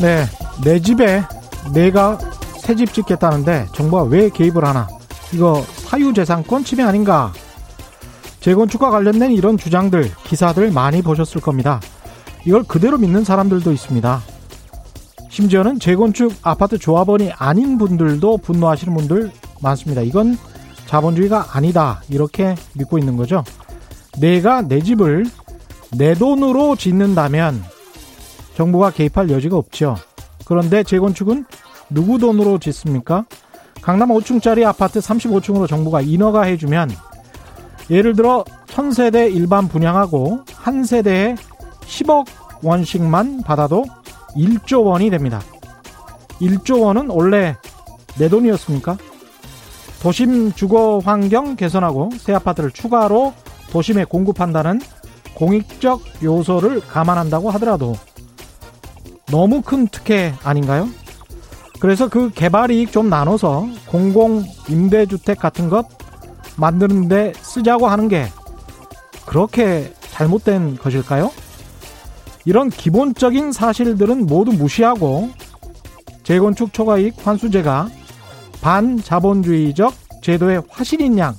네, 내 집에 내가 새 집 짓겠다는데 정부가 왜 개입을 하나? 이거 사유재산권 침해 아닌가? 재건축과 관련된 이런 주장들, 기사들 많이 보셨을 겁니다. 이걸 그대로 믿는 사람들도 있습니다. 심지어는 재건축 아파트 조합원이 아닌 분들도 분노하시는 분들 많습니다. 이건 자본주의가 아니다, 이렇게 믿고 있는 거죠. 내가 내 집을 내 돈으로 짓는다면 정부가 개입할 여지가 없죠. 그런데 재건축은 누구 돈으로 짓습니까? 강남 5층짜리 아파트 35층으로 정부가 인허가 해주면 예를 들어 1000세대 일반 분양하고 한 세대에 10억 원씩만 받아도 1조 원이 됩니다. 1조 원은 원래 내 돈이었습니까? 도심 주거 환경 개선하고 새 아파트를 추가로 도심에 공급한다는 공익적 요소를 감안한다고 하더라도 너무 큰 특혜 아닌가요? 그래서 그 개발 이익 좀 나눠서 공공임대주택 같은 것 만드는 데 쓰자고 하는 게 그렇게 잘못된 것일까요? 이런 기본적인 사실들은 모두 무시하고 재건축 초과이익 환수제가 반자본주의적 제도의 화신인 양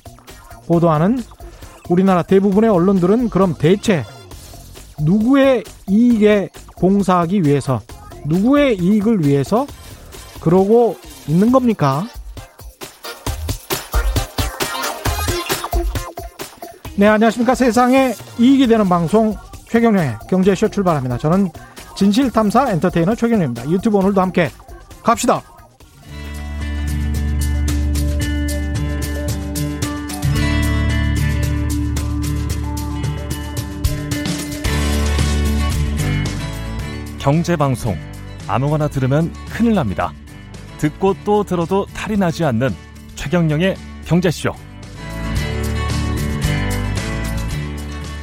보도하는 우리나라 대부분의 언론들은 그럼 대체 누구의 이익에 봉사하기 위해서, 누구의 이익을 위해서 그러고 있는 겁니까? 네, 안녕하십니까. 세상에 이익이 되는 방송 최경영의 경제쇼 출발합니다. 저는 진실탐사 엔터테이너 최경영입니다. 유튜브 오늘도 함께 갑시다. 경제방송, 아무거나 들으면 큰일 납니다. 듣고 또 들어도 탈이 나지 않는 최경영의 경제쇼.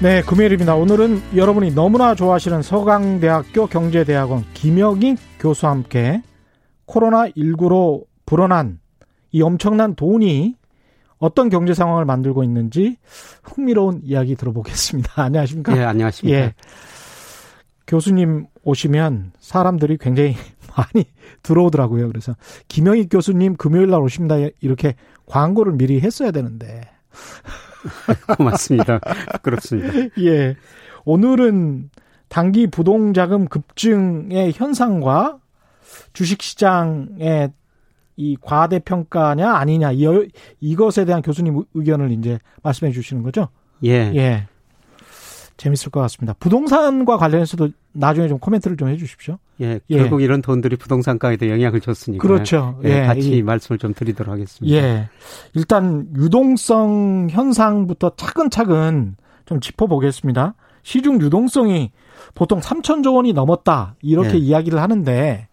네, 금요일입니다. 오늘은 여러분이 너무나 좋아하시는 서강대학교 경제대학원 김혁인 교수와 함께 코로나19로 불어난 이 엄청난 돈이 어떤 경제 상황을 만들고 있는지 흥미로운 이야기 들어보겠습니다. 안녕하십니까? 네, 안녕하십니까? 예. 교수님 오시면 사람들이 굉장히 많이 들어오더라고요. 그래서 김영익 교수님 금요일 날 오십니다, 이렇게 광고를 미리 했어야 되는데. 고맙습니다. 그렇습니다. 예. 오늘은 단기 부동자금 급증의 현상과 주식시장의 이 과대평가냐 아니냐, 이것에 대한 교수님 의견을 이제 말씀해 주시는 거죠? 예. 예. 재밌을 것 같습니다. 부동산과 관련해서도 나중에 좀 코멘트를 좀 해 주십시오. 예, 결국 예. 이런 돈들이 부동산가에도 영향을 줬으니까. 그렇죠. 예, 예. 같이 말씀을 좀 드리도록 하겠습니다. 예. 일단 유동성 현상부터 차근차근 좀 짚어보겠습니다. 시중 유동성이 보통 3천조 원이 넘었다, 이렇게 예. 이야기를 하는데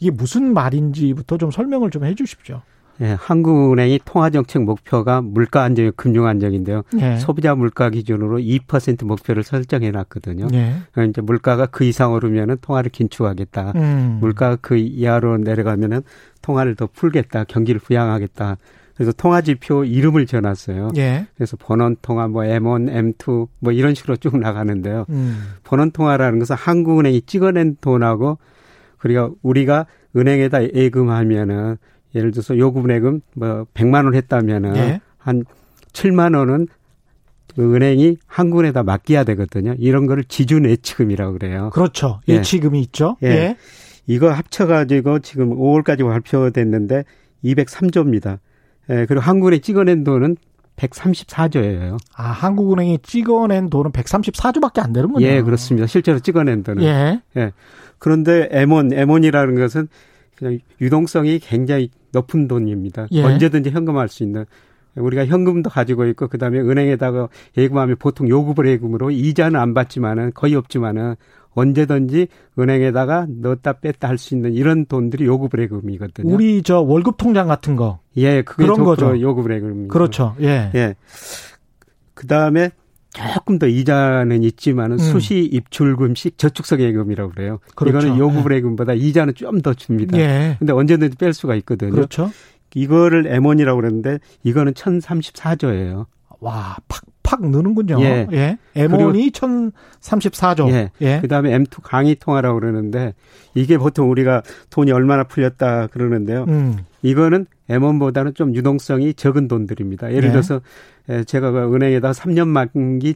이게 무슨 말인지부터 좀 설명을 좀 해 주십시오. 예, 한국은행이 통화정책 목표가 물가 안정이 금융 안정인데요. 예. 소비자 물가 기준으로 2% 목표를 설정해 놨거든요. 예. 그러니까 이제 물가가 그 이상 오르면은 통화를 긴축하겠다. 물가가 그 이하로 내려가면은 통화를 더 풀겠다. 경기를 부양하겠다. 그래서 통화지표 이름을 지어놨어요. 예. 그래서 번원통화, 뭐 M1, M2 뭐 이런 식으로 쭉 나가는데요. 번원통화라는 것은 한국은행이 찍어낸 돈하고 그리고 우리가 은행에다 예금하면은 예를 들어서 요금예금 뭐 100만 원 했다면은 예. 한 7만 원은 은행이 한국은행에다 맡겨야 되거든요. 이런 거를 지준 예치금이라고 그래요. 그렇죠. 예. 예치금이 있죠. 예. 예. 이거 합쳐가지고 지금 5월까지 발표됐는데 203조입니다. 예. 그리고 한국은행이 찍어낸 돈은 134조예요. 아, 한국은행이 찍어낸 돈은 134조밖에 안 되는군요. 예, 그렇습니다. 실제로 찍어낸 돈은. 예. 예. 그런데 M1이라는 것은 그냥 유동성이 굉장히 높은 돈입니다. 예. 언제든지 현금화할 수 있는. 우리가 현금도 가지고 있고 그다음에 은행에다가 예금하면 보통 요구불 예금으로 이자는 안 받지만은 거의 없지만은 언제든지 은행에다가 넣었다 뺐다 할 수 있는 이런 돈들이 요구불 예금이거든요. 우리 저 월급 통장 같은 거. 예, 그게 그런 거죠. 요구불 예금입니다. 그렇죠. 예. 예. 그다음에 조금 더 이자는 있지만은 수시 입출금식 저축성 예금이라고 그래요. 그렇죠. 이거는 요구불 예금보다 예. 이자는 좀 더 줍니다. 예. 근데 언제든지 뺄 수가 있거든요. 그렇죠. 이거를 M1이라고 그러는데 이거는 1034조예요. 와, 팍 팍 느는군요. 예. 예. M1이 1034조. 예. 예. 그 다음에 M2 강의 통화라고 그러는데, 이게 보통 우리가 돈이 얼마나 풀렸다 그러는데요. 이거는 M1보다는 좀 유동성이 적은 돈들입니다. 예를 들어서 제가 은행에다가 3년 만기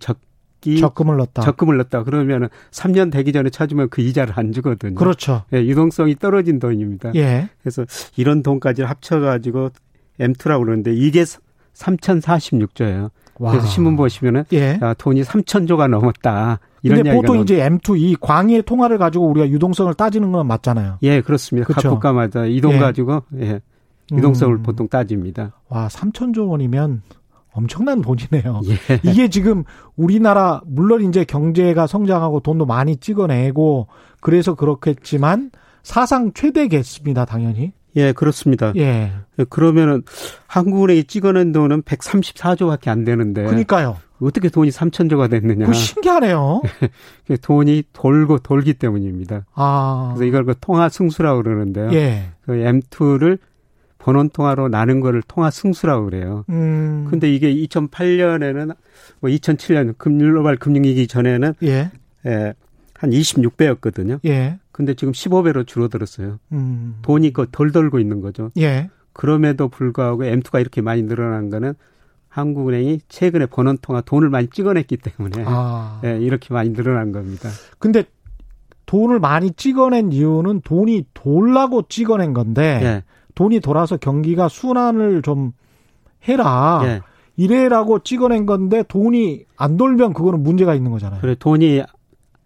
적금을 넣었다. 그러면은 3년 되기 전에 찾으면 그 이자를 안 주거든요. 그렇죠. 예, 유동성이 떨어진 돈입니다. 예. 그래서 이런 돈까지 합쳐가지고 M2라고 그러는데 이게 3,046조예요. 와. 그래서 신문 보시면은 돈이 3,000조가 넘었다. 이런 근데 보통 이제 M2 이 광의의 통화를 가지고 우리가 유동성을 따지는 건 맞잖아요. 예, 그렇습니다. 그렇죠? 각 국가마다 이 돈 가지고 유동성을 보통 따집니다. 와, 3,000조 원이면 엄청난 돈이네요. 예. 이게 지금 우리나라 물론 이제 경제가 성장하고 돈도 많이 찍어내고 그래서 그렇겠지만 사상 최대겠습니다, 당연히. 예, 그렇습니다. 예. 그러면은 한국은행이 찍어낸 돈은 134조밖에 안 되는데. 그러니까요. 어떻게 돈이 3,000조가 됐느냐. 그 신기하네요. 돈이 돌고 돌기 때문입니다. 아. 그래서 이걸 그 통화 승수라고 그러는데요. 예. 그 M2를 번원통화로 나눈 거를 통화승수라고 그래요. 근데 이게 2008년에는, 뭐 2007년, 글로벌 금융위기 전에는, 한 26배였거든요. 예. 근데 지금 15배로 줄어들었어요. 돈이 덜 돌고 있는 거죠. 예. 그럼에도 불구하고 M2가 이렇게 많이 늘어난 거는 한국은행이 최근에 번원통화 돈을 많이 찍어냈기 때문에, 이렇게 많이 늘어난 겁니다. 근데 돈을 많이 찍어낸 이유는 돈이 돌라고 찍어낸 건데, 돈이 돌아서 경기가 순환을 좀 해라. 이래라고 찍어낸 건데 돈이 안 돌면 그거는 문제가 있는 거잖아요. 그래, 돈이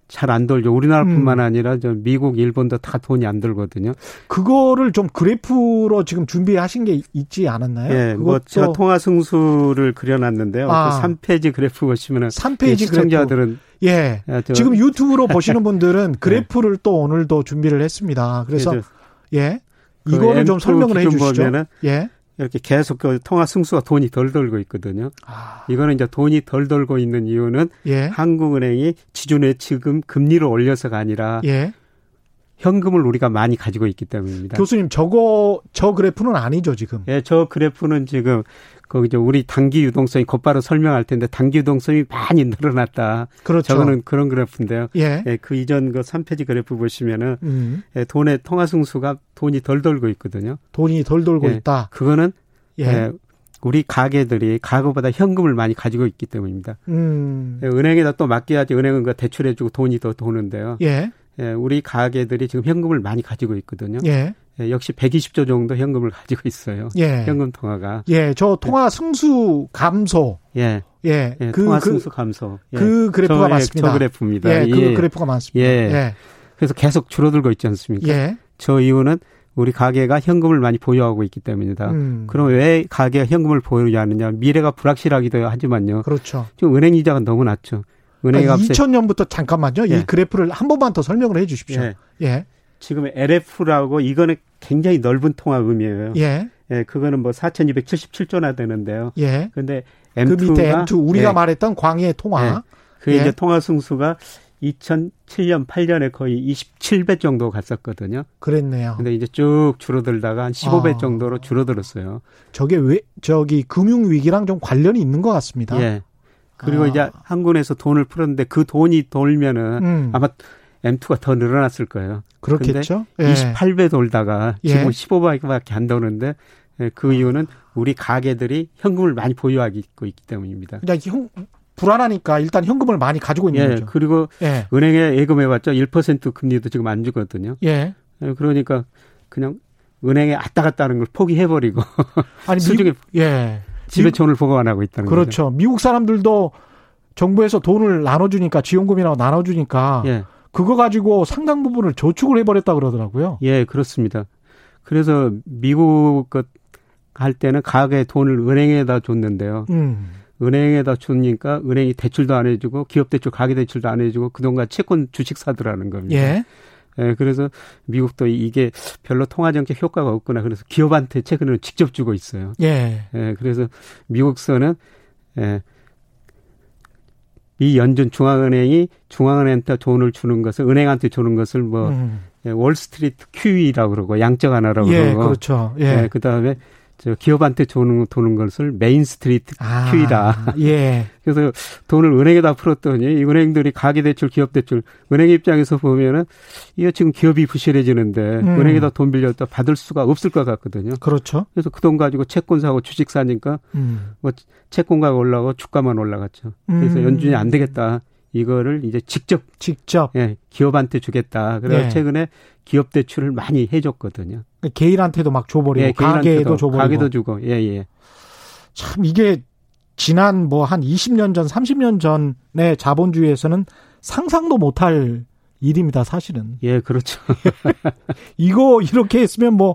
잘 안 돌죠. 우리나라뿐만 아니라 미국, 일본도 다 돈이 안 돌거든요. 그거를 좀 그래프로 지금 준비하신 게 있지 않았나요? 예, 그것도... 뭐 제가 통화 승수를 그려놨는데요. 아, 그 3페이지 그래프 보시면은 3페이지 시청자들은 지금 유튜브로 보시는 분들은 그래프를 또 오늘도 준비를 했습니다. 그래서 그 이거를 좀 설명을 해 주시죠. 이렇게 계속 그 통화 승수가 돈이 덜 돌고 있거든요. 이거는 이제 돈이 덜 돌고 있는 이유는 한국은행이 지주예치금 금리를 올려서가 아니라 현금을 우리가 많이 가지고 있기 때문입니다. 교수님, 저 그래프는 아니죠, 지금? 예, 저 그래프는 지금 그 이제 우리 단기 유동성이 곧바로 설명할 텐데 단기 유동성이 많이 늘어났다. 그렇죠. 저거는 그런 그래프인데요. 그 이전 그 3페이지 그래프 보시면은 돈의 통화 승수가 돈이 덜 돌고 있거든요. 돈이 덜 돌고 있다. 그거는 우리 가게들이 과거보다 현금을 많이 가지고 있기 때문입니다. 은행에다 또 맡겨야지 은행은 그 대출해주고 돈이 더 도는데요. 우리 가게들이 지금 현금을 많이 가지고 있거든요. 역시 120조 정도 현금을 가지고 있어요. 현금 통화가. 저 통화 승수 감소. 통화 승수 감소. 그 그래프가 맞습니다. 저 그래프입니다. 그 그래프가 맞습니다. 그래서 계속 줄어들고 있지 않습니까? 저 이유는 우리 가게가 현금을 많이 보유하고 있기 때문이다. 그럼 왜 가게가 현금을 보유하느냐? 미래가 불확실하기도 하지만요. 그렇죠. 지금 은행 이자가 너무 낮죠. 그러니까 2000년부터 잠깐만요. 이 그래프를 한 번만 더 설명을 해 주십시오. 지금 LF라고 이거는 굉장히 넓은 통화금이에요. 그거는 뭐 4,277조나 되는데요. 그런데 M2가 그 밑에 M2 우리가 말했던 광의의 통화. 그게 이제 통화 승수가 2007년, 8년에 거의 27배 정도 갔었거든요. 그랬네요. 근데 이제 쭉 줄어들다가 한 15배 정도로 줄어들었어요. 저게 금융 위기랑 좀 관련이 있는 것 같습니다. 그리고 이제 한국에서 돈을 풀었는데 그 돈이 돌면은 아마 M2가 더 늘어났을 거예요. 그렇겠죠. 28배 돌다가 지금 15배밖에 안 도는데 그 이유는 우리 가게들이 현금을 많이 보유하고 있기 때문입니다. 그냥 불안하니까 일단 현금을 많이 가지고 있는 거죠. 그리고 은행에 예금해봤자 1% 금리도 지금 안 주거든요. 그러니까 그냥 은행에 왔다 갔다 하는 걸 포기해버리고. 아니, 수중에. 집에 돈을 보관하고 있다는 거죠. 그렇죠. 미국 사람들도 정부에서 돈을 나눠주니까 지원금이라고 나눠주니까 그거 가지고 상당 부분을 저축을 해버렸다 그러더라고요. 그렇습니다. 그래서 미국 할 때는 가게에 돈을 은행에다 줬는데요. 은행에다 주니까 은행이 대출도 안 해주고 기업 대출, 가계 대출도 안 해주고 그동안 채권 주식 사더라는 겁니다. 그래서 미국도 이게 별로 통화정책 효과가 없구나. 그래서 기업한테 최근에는 직접 주고 있어요. 그래서 미국서는 미 연준 중앙은행이 중앙은행한테 돈을 주는 것을 은행한테 주는 것을 뭐 월스트리트 QE라고 그러고 양적 완화라고 그러고 그다음에 기업한테 도는 것을 메인스트리트 QE다. 예. 그래서 돈을 은행에다 풀었더니 이 은행들이 가계대출, 기업대출, 은행 입장에서 보면은 이거 지금 기업이 부실해지는데 은행에다 돈 빌렸다 받을 수가 없을 것 같거든요. 그렇죠. 그래서 그 돈 가지고 채권 사고 주식 사니까 뭐 채권가가 올라가고 주가만 올라갔죠. 그래서 연준이 안 되겠다. 이거를 이제 직접 예, 기업한테 주겠다. 그래서 예. 최근에 기업 대출을 많이 해줬거든요. 그러니까 개인한테도 막 줘버리고 예, 가게에도 줘버리고 가게도 주고 예예. 참 이게 지난 뭐 한 20년 전, 30년 전의 자본주의에서는 상상도 못할 일입니다, 사실은. 예, 그렇죠. 이거 이렇게 했으면 뭐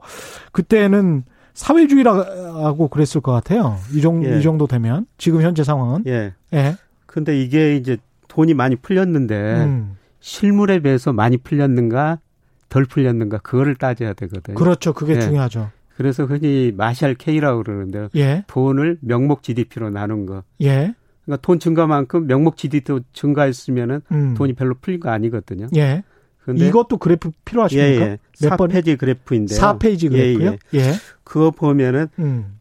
그때는 사회주의라고 그랬을 것 같아요. 이 정도 되면 지금 현재 상황은. 예. 예. 근데 이게 이제 돈이 많이 풀렸는데 실물에 비해서 많이 풀렸는가 덜 풀렸는가 그거를 따져야 되거든요. 그렇죠. 그게 예. 중요하죠. 그래서 흔히 마샬 K라고 그러는데요. 예. 돈을 명목 GDP로 나눈 거. 예. 그러니까 돈 증가만큼 명목 GDP도 증가했으면은 돈이 별로 풀린 거 아니거든요. 예. 근데 이것도 그래프 필요하십니까? 예, 예. 4페이지 그래프인데요. 4페이지 그래프요? 예. 예. 예. 그거 보면은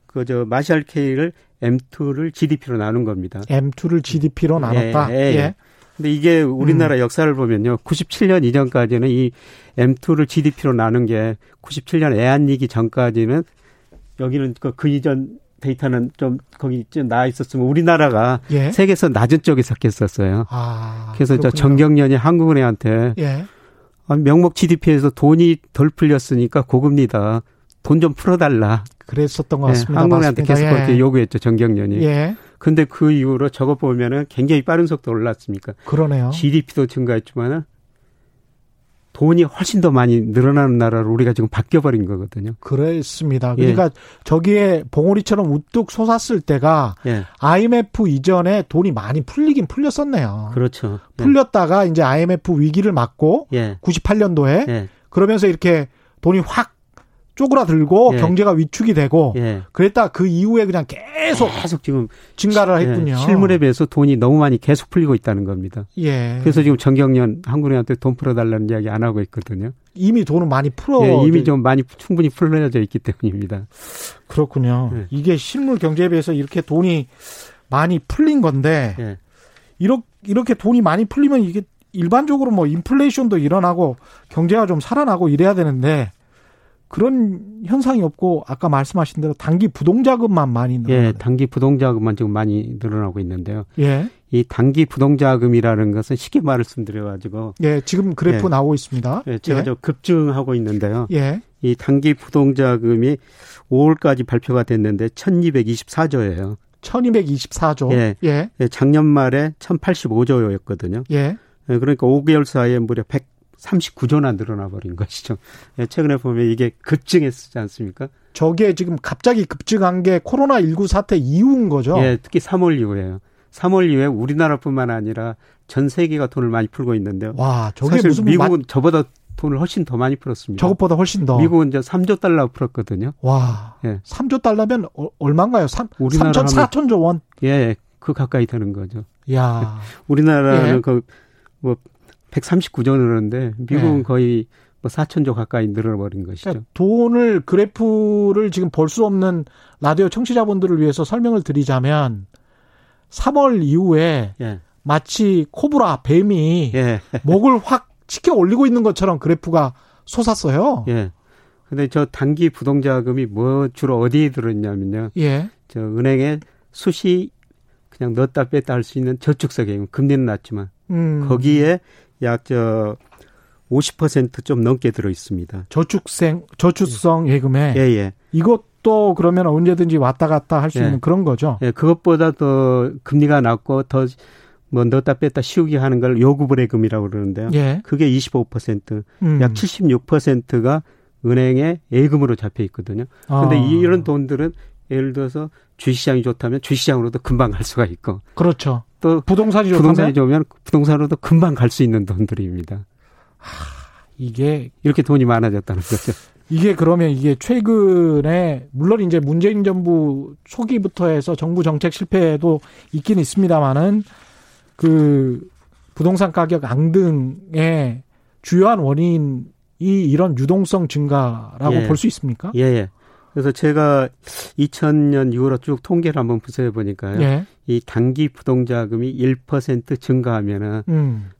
그저 마샬 K를 M2를 GDP로 나눈 겁니다. M2를 GDP로 나눴다. 예. 예. 예. 근데 이게 우리나라 역사를 보면요. 97년 이전까지는 이 M2를 GDP로 나눈 게 97년 애한이기 전까지는 여기는 그 이전 데이터는 좀 거기 나와 있었으면 우리나라가 예. 세계에서 낮은 쪽에 속해 있었어요. 아, 그래서 저 정경련이 한국은행한테 예. 명목 GDP에서 돈이 덜 풀렸으니까 고금리다. 돈 좀 풀어달라. 그랬었던 것 같습니다. 예, 한국은행한테 계속 예. 요구했죠. 정경련이. 예. 근데 그 이후로 저거 보면은 굉장히 빠른 속도로 올랐습니까? 그러네요. GDP도 증가했지만은 돈이 훨씬 더 많이 늘어나는 나라로 우리가 지금 바뀌어버린 거거든요. 그렇습니다. 그러니까 예. 저기에 봉오리처럼 우뚝 솟았을 때가 예. IMF 이전에 돈이 많이 풀리긴 풀렸었네요. 그렇죠. 풀렸다가 예. 이제 IMF 위기를 맞고 예. 98년도에 예. 그러면서 이렇게 돈이 확 쪼그라들고 예. 경제가 위축이 되고 예. 그랬다 그 이후에 그냥 계속 지금 증가를 했군요. 예. 실물에 비해서 돈이 너무 많이 계속 풀리고 있다는 겁니다. 예. 그래서 지금 정경련 한국은행한테 돈 풀어달라는 이야기 안 하고 있거든요. 이미 돈은 많이 예. 이미 좀 많이 충분히 풀려져 있기 때문입니다. 그렇군요. 예. 이게 실물 경제에 비해서 이렇게 돈이 많이 풀린 건데 예. 이렇게 돈이 많이 풀리면 이게 일반적으로 뭐 인플레이션도 일어나고 경제가 좀 살아나고 이래야 되는데 그런 현상이 없고 아까 말씀하신 대로 단기 부동자금만 많이 늘어나요. 예, 단기 부동자금만 지금 많이 늘어나고 있는데요. 예. 이 단기 부동자금이라는 것은 쉽게 말씀드려가지고 예, 지금 그래프 예. 나오고 있습니다. 예, 제가 좀 급증하고 있는데요. 예. 이 단기 부동자금이 5월까지 발표가 됐는데 1,224조예요. 1,224조. 예. 예. 예. 작년 말에 1,085조였거든요. 예. 예. 그러니까 5개월 사이에 무려 139조나 늘어나 버린 것이죠. 최근에 보면 이게 급증했지 않습니까? 저게 지금 갑자기 급증한 게 코로나19 사태 이후인 거죠? 예, 특히 3월 이후에요. 3월 이후에 우리나라뿐만 아니라 전 세계가 돈을 많이 풀고 있는데요. 와, 저게 사실 무슨 미국은 저보다 돈을 훨씬 더 많이 풀었습니다. 저것보다 훨씬 더. 미국은 이제 3조 달러 풀었거든요. 와, 예. 3조 달러면 얼마인가요? 4천조 원? 예, 그 가까이 되는 거죠. 야, 우리나라는 예. 그 뭐. 139조 늘었는데 미국은 네. 거의 뭐 4천조 가까이 늘어버린 것이죠. 그러니까 돈을 그래프를 지금 볼 수 없는 라디오 청취자분들을 위해서 설명을 드리자면 3월 이후에 예. 마치 코브라 뱀이 예. 목을 확 치켜 올리고 있는 것처럼 그래프가 솟았어요. 예. 근데 저 단기 부동자금이 뭐 주로 어디에 들었냐면요. 예. 저 은행에 수시 그냥 넣었다 뺐다 할 수 있는 저축석에 금리는 낮지만 거기에 약 50% 좀 넘게 들어 있습니다. 저축성 예금에 예예. 이것도 그러면 언제든지 왔다 갔다 할 수 예. 있는 그런 거죠. 예, 그것보다 더 금리가 낮고 더 뭐 넣었다 뺐다 쉬우게 하는 걸 요구불예금이라고 그러는데요. 예. 그게 25% 약 76%가 은행에 예금으로 잡혀 있거든요. 그런데 이런 돈들은 예를 들어서 주식시장이 좋다면 주식시장으로도 금방 갈 수가 있고. 그렇죠. 또 부동산이 좋으면 부동산으로도 금방 갈 수 있는 돈들입니다. 이게 이렇게 돈이 많아졌다는 거죠. 이게 그러면 이게 최근에 물론 이제 문재인 정부 초기부터 해서 정부 정책 실패도 있긴 있습니다만은 그 부동산 가격 앙등의 주요한 원인이 이런 유동성 증가라고 예. 볼 수 있습니까? 예. 그래서 제가 2000년 이후로 쭉 통계를 한번 분석해 보니까요. 예. 이 단기 부동자금이 1% 증가하면은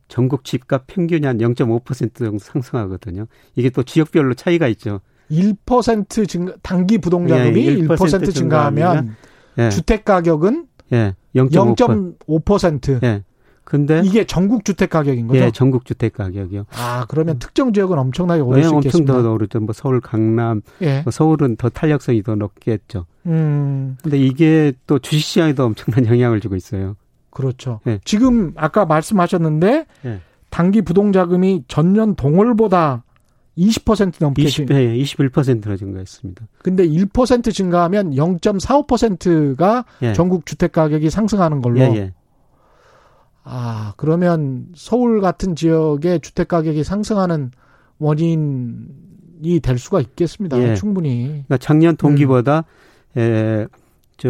전국 집값 평균이 한 0.5% 정도 상승하거든요. 이게 또 지역별로 차이가 있죠. 1% 증가, 단기 부동자금이 예, 1% 증가하면 예. 주택 가격은 예, 0.5%. 예. 근데 이게 전국 주택 가격인 거죠? 예, 전국 주택 가격이요. 아, 그러면 특정 지역은 엄청나게 오를 수 있겠습니다. 엄청 더 오르죠. 뭐 서울, 강남, 예. 뭐 서울은 더 탄력성이 더 높겠죠. 근데 이게 또 주식시장에도 엄청난 영향을 주고 있어요. 그렇죠. 예. 지금 아까 말씀하셨는데 예. 단기 부동자금이 전년 동월보다 20% 넘게 21%로 증가했습니다. 근데 1% 증가하면 0.45%가 예. 전국 주택 가격이 상승하는 걸로. 예, 예. 아, 그러면 서울 같은 지역의 주택 가격이 상승하는 원인이 될 수가 있겠습니다. 예. 충분히. 그러니까 작년 동기보다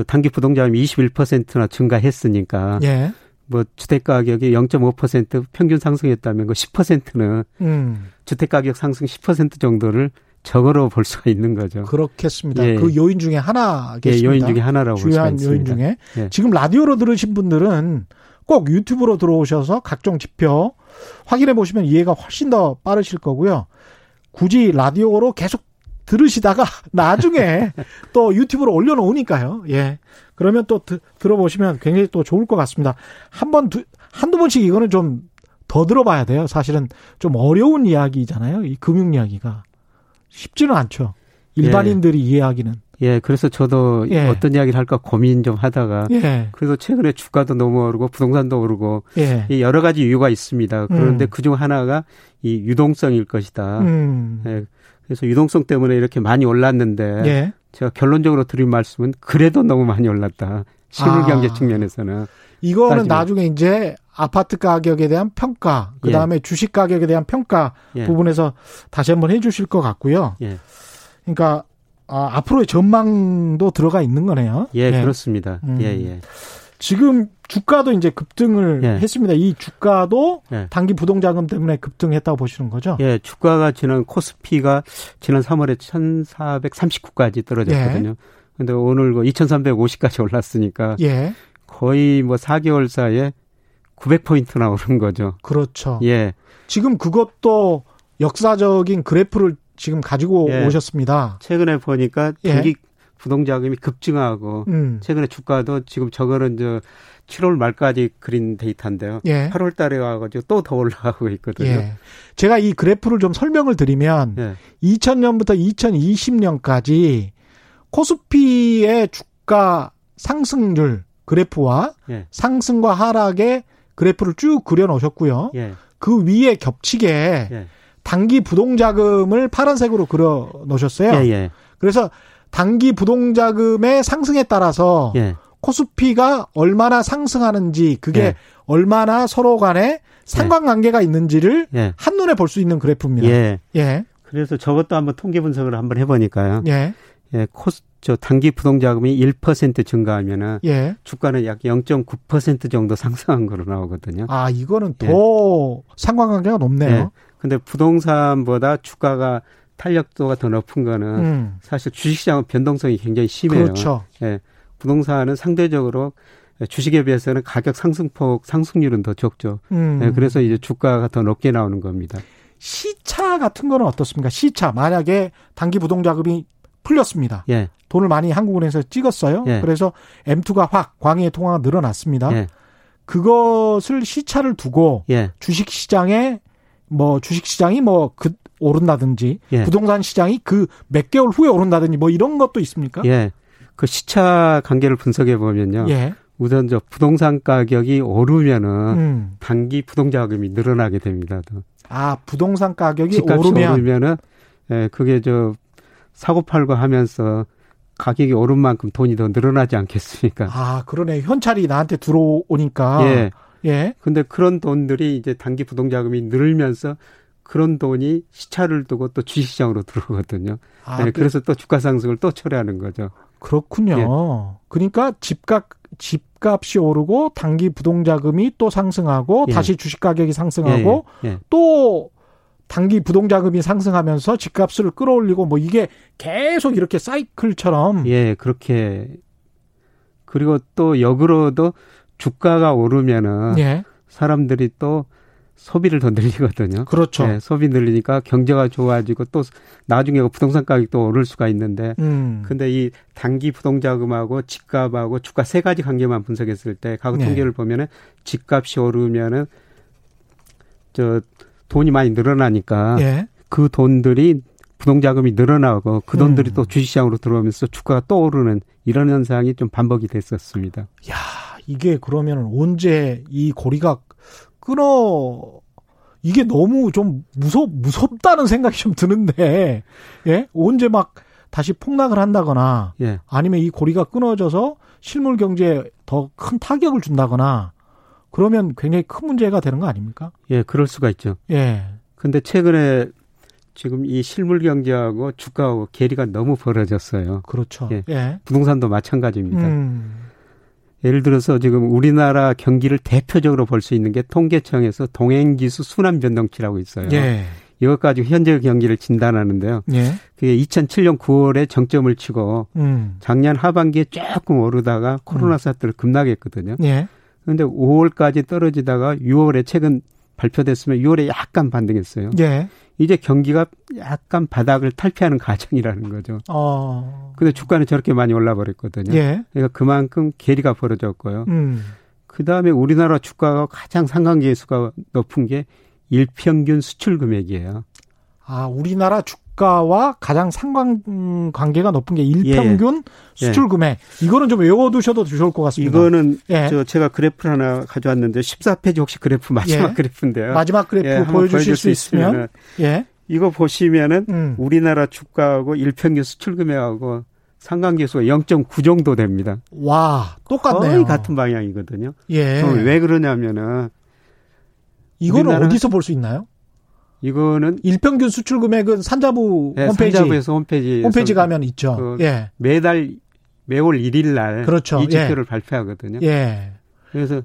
단기 부동자금이 21%나 증가했으니까 예. 뭐 주택 가격이 0.5% 평균 상승했다면 그 10%는 주택 가격 상승 10% 정도를 적어로 볼 수가 있는 거죠. 그렇겠습니다. 예. 그 요인 중에 하나겠습니다. 예, 요인 중에 하나라고 볼 수가 있습니다. 주요한 요인 중에. 예. 지금 라디오로 들으신 분들은 꼭 유튜브로 들어오셔서 각종 지표 확인해 보시면 이해가 훨씬 더 빠르실 거고요. 굳이 라디오로 계속 들으시다가 나중에 또 유튜브로 올려놓으니까요. 예. 그러면 또 들어보시면 굉장히 또 좋을 것 같습니다. 한두 번씩 이거는 좀 더 들어봐야 돼요. 사실은 좀 어려운 이야기잖아요. 이 금융 이야기가. 쉽지는 않죠. 일반인들이 예. 이해하기는. 예, 그래서 저도 예. 어떤 이야기를 할까 고민 좀 하다가 예. 그래서 최근에 주가도 너무 오르고 부동산도 오르고 예. 이 여러 가지 이유가 있습니다. 그런데 그중 하나가 이 유동성일 것이다. 예, 그래서 유동성 때문에 이렇게 많이 올랐는데 예. 제가 결론적으로 드린 말씀은 그래도 너무 많이 올랐다. 실물경제 측면에서는. 이거는 따지면. 나중에 이제 아파트 가격에 대한 평가, 그다음에 예. 주식 가격에 대한 평가 예. 부분에서 다시 한번 해 주실 것 같고요. 예. 그러니까 앞으로의 전망도 들어가 있는 거네요. 예, 예. 그렇습니다. 예, 예. 지금 주가도 이제 급등을 예. 했습니다. 이 주가도 예. 단기 부동자금 때문에 급등했다고 보시는 거죠? 예, 주가가 코스피가 지난 3월에 1439까지 떨어졌거든요. 그런데 예. 오늘 2350까지 올랐으니까 예. 거의 4개월 사이에 900포인트나 오른 거죠. 그렇죠. 예. 지금 그것도 역사적인 그래프를 지금 가지고 예. 오셨습니다. 최근에 보니까 단기 예. 부동자금이 급증하고 최근에 주가도 지금 저거는 7월 말까지 그린 데이터인데요. 예. 8월 달에 와가지고 또 더 올라가고 있거든요. 예. 제가 이 그래프를 좀 설명을 드리면 예. 2000년부터 2020년까지 코스피의 주가 상승률 그래프와 예. 상승과 하락의 그래프를 쭉 그려놓으셨고요. 예. 그 위에 겹치게 예. 단기 부동자금을 파란색으로 그려놓으셨어요. 예, 예. 그래서 단기 부동자금의 상승에 따라서 예. 코스피가 얼마나 상승하는지 그게 예. 얼마나 서로 간에 상관관계가 예. 있는지를 예. 한눈에 볼 수 있는 그래프입니다. 예. 예. 그래서 저것도 한번 통계 분석을 한번 해보니까요. 예. 예, 단기 부동자금이 1% 증가하면은 예. 주가는 약 0.9% 정도 상승한 거로 나오거든요. 아, 이거는 더 예. 상관관계가 높네요. 그런데 예. 부동산보다 주가가 탄력도가 더 높은 거는 사실 주식시장은 변동성이 굉장히 심해요. 그렇죠. 예, 부동산은 상대적으로 주식에 비해서는 가격 상승률은 더 적죠. 예, 그래서 이제 주가가 더 높게 나오는 겁니다. 시차 같은 거는 어떻습니까? 시차 만약에 단기 부동자금이 풀렸습니다. 예. 돈을 많이 한국은행에서 찍었어요. 예. 그래서 M2가 확 광의의 통화가 늘어났습니다. 예. 그것을 시차를 두고 예. 주식시장이 오른다든지 예. 부동산 시장이 그 몇 개월 후에 오른다든지 이런 것도 있습니까? 예. 그 시차 관계를 분석해 보면요. 예. 우선 부동산 가격이 오르면은 단기 부동자금이 늘어나게 됩니다. 아, 부동산 가격이 오르면은 예, 그게 사고팔고 하면서 가격이 오른 만큼 돈이 더 늘어나지 않겠습니까? 아, 그러네. 현찰이 나한테 들어오니까. 예. 예. 근데 그런 돈들이 이제 단기 부동자금이 늘면서 그런 돈이 시차를 두고 또 주식시장으로 들어오거든요. 아, 예. 그래서 또 주가 상승을 또 초래하는 거죠. 그렇군요. 예. 그러니까 집값이 오르고 단기 부동자금이 또 상승하고 예. 다시 주식 가격이 상승하고 예. 예. 또 단기 부동자금이 상승하면서 집값을 끌어올리고 뭐 이게 계속 이렇게 사이클처럼. 예, 그렇게. 그리고 또 역으로도 주가가 오르면은 예. 사람들이 또 소비를 더 늘리거든요. 그렇죠. 예, 소비 늘리니까 경제가 좋아지고 또 나중에 부동산 가격이 또 오를 수가 있는데 근데 이 단기 부동자금하고 집값하고 주가 세 가지 관계만 분석했을 때 과거 통계를 보면은 집값이 오르면은 저 돈이 많이 늘어나니까 그 돈들이 부동자금이 늘어나고 그 돈들이 또 주식시장으로 들어오면서 주가가 또 오르는 이런 현상이 좀 반복이 됐었습니다. 야, 이게 그러면 언제 이 고리가 이게 너무 좀 무섭다는 생각이 좀 드는데, 예? 언제 막 다시 폭락을 한다거나, 예. 아니면 이 고리가 끊어져서 실물 경제에 더 큰 타격을 준다거나, 그러면 굉장히 큰 문제가 되는 거 아닙니까? 예, 그럴 수가 있죠. 예. 근데 최근에 지금 이 실물 경제하고 주가하고 괴리가 너무 벌어졌어요. 그렇죠. 예. 예. 부동산도 마찬가지입니다. 예를 들어서 지금 우리나라 경기를 대표적으로 볼 수 있는 게 통계청에서 동행지수 순환변동치라고 있어요. 예. 이것 가지고 현재 경기를 진단하는데요. 예. 그게 2007년 9월에 정점을 치고 작년 하반기에 조금 오르다가 코로나 사태로 급락했거든요. 예. 그런데 5월까지 떨어지다가 6월에 최근 발표됐으면 6월에 약간 반등했어요. 예. 이제 경기가 약간 바닥을 탈피하는 과정이라는 거죠. 근데 주가는 저렇게 많이 올라버렸거든요. 예. 그러니까 그만큼 괴리가 벌어졌고요. 그다음에 우리나라 주가가 가장 상관계수가 높은 게 일평균 수출 금액이에요. 아, 우리나라 주가와 가장 상관관계가 높은 게 일평균 수출 금액. 이거는 좀 외워두셔도 좋을 것 같습니다. 이거는 제가 그래프를 하나 가져왔는데 14페이지 혹시 그래프 마지막 그래프인데요. 마지막 그래프 보여주실 수 있으면. 예. 이거 보시면은 우리나라 주가하고 일평균 수출 금액하고 상관계수가 0.9 정도 됩니다. 와, 똑같네요. 거의 같은 방향이거든요. 예. 그럼 왜 그러냐면은 이거는 어디서 볼 수 있나요? 이거는 일평균 수출 금액은 산자부 홈페이지. 산자부에서 홈페이지 가면 있죠. 매월 1일 날 그렇죠. 이 지표를 발표하거든요. 예. 그래서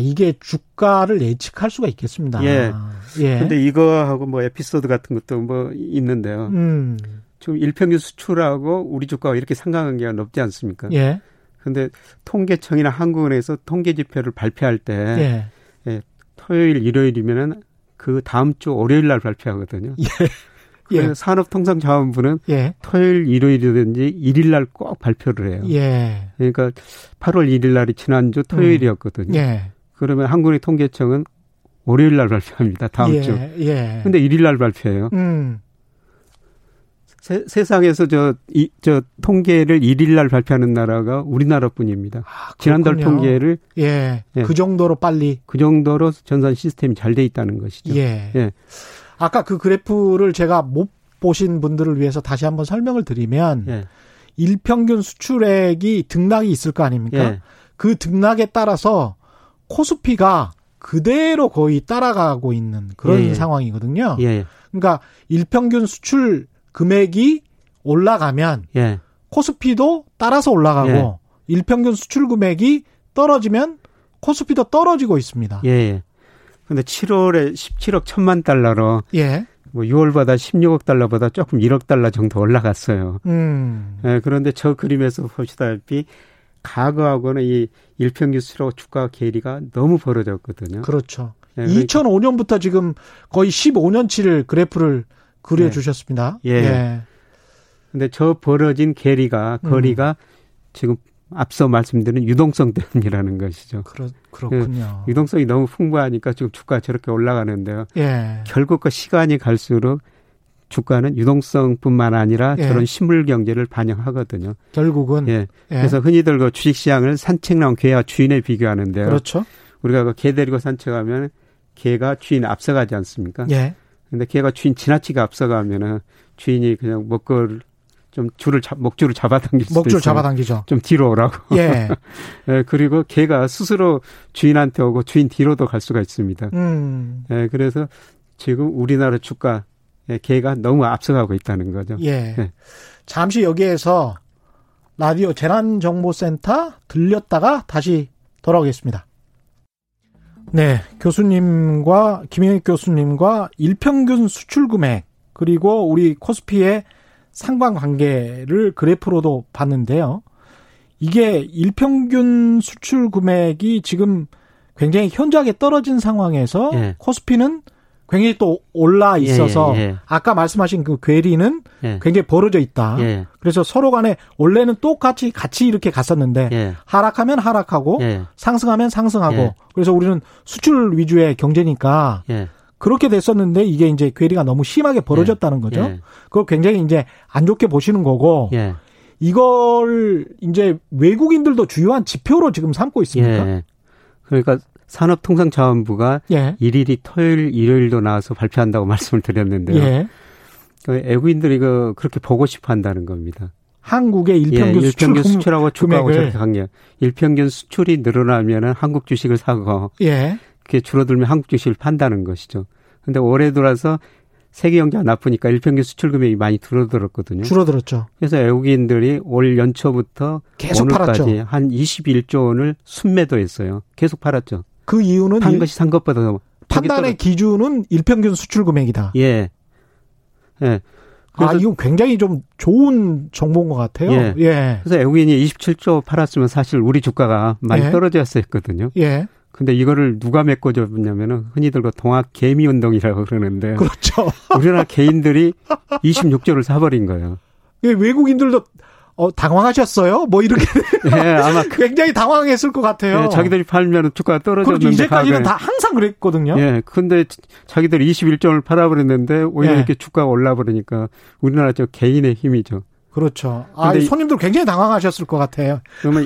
이게 주가를 예측할 수가 있겠습니다. 예. 예. 근데 이거하고 뭐 에피소드 같은 것도 뭐 있는데요. 지금 일평균 수출하고 우리 주가와 이렇게 상관관계가 높지 않습니까? 예. 근데 통계청이나 한국은행에서 통계 지표를 발표할 때 토요일, 일요일이면은 그 다음 주 월요일 날 발표하거든요. 그래서 산업통상자원부는 토요일, 일요일이든지 1일 날 꼭 발표를 해요. 예. 그러니까 8월 1일 날이 지난주 토요일이었거든요. 그러면 한국의 통계청은 월요일 날 발표합니다. 다음 주. 근데 1일 날 발표해요. 세상에서 저 통계를 1일 날 발표하는 나라가 우리나라뿐입니다. 아, 지난달 통계를 그 정도로 빨리 그 정도로 전산 시스템이 잘 돼 있다는 것이죠. 아까 그 그래프를 제가 못 보신 분들을 위해서 다시 한번 설명을 드리면 일평균 수출액이 등락이 있을 거 아닙니까? 그 등락에 따라서 코스피가 그대로 거의 따라가고 있는 그런 상황이거든요. 그러니까 일평균 수출 금액이 올라가면 코스피도 따라서 올라가고 일평균 수출 금액이 떨어지면 코스피도 떨어지고 있습니다. 예. 근데 7월에 17억 천만 달러로 뭐 6월보다 16억 달러보다 조금 1억 달러 정도 올라갔어요. 예, 그런데 저 그림에서 보시다시피 과거하고는 이 일평균 수출하고 주가 괴리가 너무 벌어졌거든요. 그렇죠. 예, 그러니까. 2005년부터 지금 거의 15년치를 그래프를 그려주셨습니다. 근데 저 벌어진 거리가 지금 앞서 말씀드린 유동성 때문이라는 것이죠. 그렇군요. 유동성이 너무 풍부하니까 지금 주가가 저렇게 올라가는데요. 결국 그 시간이 갈수록 주가는 유동성뿐만 아니라 저런 실물 경제를 반영하거든요. 결국은. 그래서 흔히들 그 주식시장을 산책 나온 개와 주인에 비교하는데요. 그렇죠. 우리가 그 개 데리고 산책하면 개가 주인 앞서가지 않습니까? 근데 걔가 주인 지나치게 앞서가면은 주인이 그냥 목줄을 잡아당길 수도 있어요. 목줄 잡아당기죠. 좀 뒤로 오라고. 그리고 걔가 스스로 주인한테 오고 주인 뒤로도 갈 수가 있습니다. 그래서 지금 우리나라 주가 걔가 너무 앞서가고 있다는 거죠. 잠시 여기에서 라디오 재난정보센터 들렸다가 다시 돌아오겠습니다. 네, 교수님과 김영익 교수님과 일평균 수출 금액 그리고 우리 코스피의 상관관계를 그래프로도 봤는데요. 이게 일평균 수출 금액이 지금 굉장히 현저하게 떨어진 상황에서 예. 코스피는 굉장히 또 올라 있어서 예, 예, 예. 아까 말씀하신 그 괴리는 예. 굉장히 벌어져 있다. 예. 그래서 서로 간에 원래는 똑같이 이렇게 갔었는데 예. 하락하면 하락하고 예. 상승하면 상승하고 예. 그래서 우리는 수출 위주의 경제니까 예. 그렇게 됐었는데 이게 이제 괴리가 너무 심하게 벌어졌다는 거죠. 예. 그걸 굉장히 이제 안 좋게 보시는 거고 예. 이걸 이제 외국인들도 주요한 지표로 지금 삼고 있습니까? 예. 그러니까 산업통상자원부가 예. 일요일도 나와서 발표한다고 말씀을 드렸는데요. 예. 외국인들이 그렇게 보고 싶어 한다는 겁니다. 한국의 일평균, 예, 일평균 수출하고 주가하고 저렇게 관계. 일평균 수출이 늘어나면 한국 주식을 사고 예. 그게 줄어들면 한국 주식을 판다는 것이죠. 그런데 올해 들어서 세계 경제가 나쁘니까 일평균 수출 금액이 많이 줄어들었거든요. 줄어들었죠. 그래서 외국인들이 올 연초부터 계속 오늘까지 팔았죠. 한 21조 원을 순매도했어요. 계속 팔았죠. 그 이유는 판 것이 산 것보다 더 판단의 기준은 일평균 수출 금액이다. 예. 예. 아, 이건 굉장히 좀 좋은 정보인 것 같아요. 예. 예. 그래서 외국인이 27조 팔았으면 사실 우리 주가가 많이 예. 떨어졌었거든요. 예. 근데 이거를 누가 메꿔줬냐면은 흔히들 동학 개미 운동이라고 그러는데. 그렇죠. 우리나라 개인들이 26조를 사버린 거예요. 예, 외국인들도 당황하셨어요? 뭐 이렇게. 예, 아마 굉장히 당황했을 것 같아요. 예, 자기들이 팔면 주가가 떨어졌는데. 그렇죠. 이제까지는 다 항상 그랬거든요. 예, 근데 자기들이 21조를 팔아버렸는데 오히려 예. 이렇게 주가가 올라버리니까 우리나라 저 개인의 힘이죠. 그렇죠. 아, 손님들 굉장히 당황하셨을 것 같아요. 그러면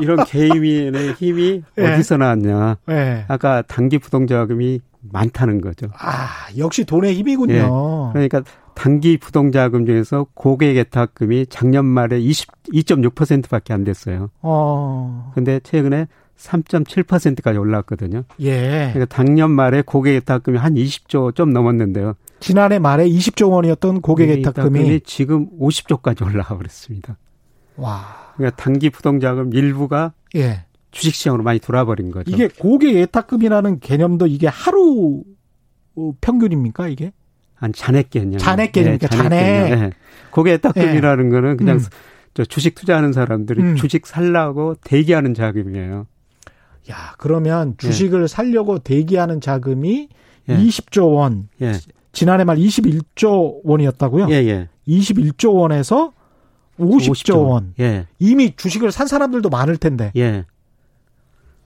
이런 개인의 힘이 예. 어디서 나왔냐. 예. 아까 단기 부동자금이 많다는 거죠. 아, 역시 돈의 힘이군요. 예. 그러니까 단기 부동자금 중에서 고객예탁금이 작년 말에 2.6%밖에 안 됐어요. 근데 최근에 3.7%까지 올라왔거든요. 예. 그러니까 작년 말에 고객예탁금이 한 20조 좀 넘었는데요. 지난해 말에 20조 원이었던 고객예탁금이 지금 50조까지 올라가 버렸습니다. 와. 그러니까 단기 부동자금 일부가 예. 주식시장으로 많이 돌아버린 거죠. 이게 고객예탁금이라는 개념도 이게 하루 평균입니까 이게? 아니, 잔액 개념입니까? 네, 잔액. 네. 고객예탁금이라는 예. 거는 그냥 주식 투자하는 사람들이 주식 살라고 대기하는 자금이에요. 야, 그러면 주식을 예. 살려고 대기하는 자금이 예. 20조 원. 예. 지난해 말 21조 원이었다고요? 예, 예. 21조 원에서 50조 원. 예. 이미 주식을 산 사람들도 많을 텐데. 예.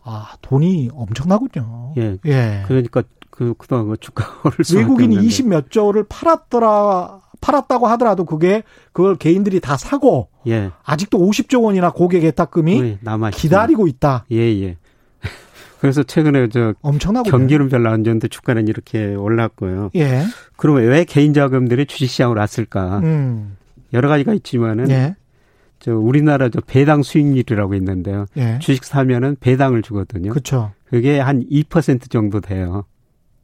아, 돈이 엄청나군요. 예. 예. 그러니까 그동안 주가를 외국인이 20몇 조를 팔았다고 하더라도 그걸 개인들이 다 사고 예. 아직도 50조 원이나 고객예탁금이 예, 기다리고 있다. 예, 예. 그래서 최근에 경기는 별로 안 좋은데 주가는 이렇게 올랐고요. 예. 그러면 왜 개인 자금들이 주식시장으로 왔을까? 여러 가지가 있지만은 예. 우리나라 배당 수익률이라고 있는데요. 예. 주식 사면은 배당을 주거든요. 그렇죠. 그게 한 2% 정도 돼요.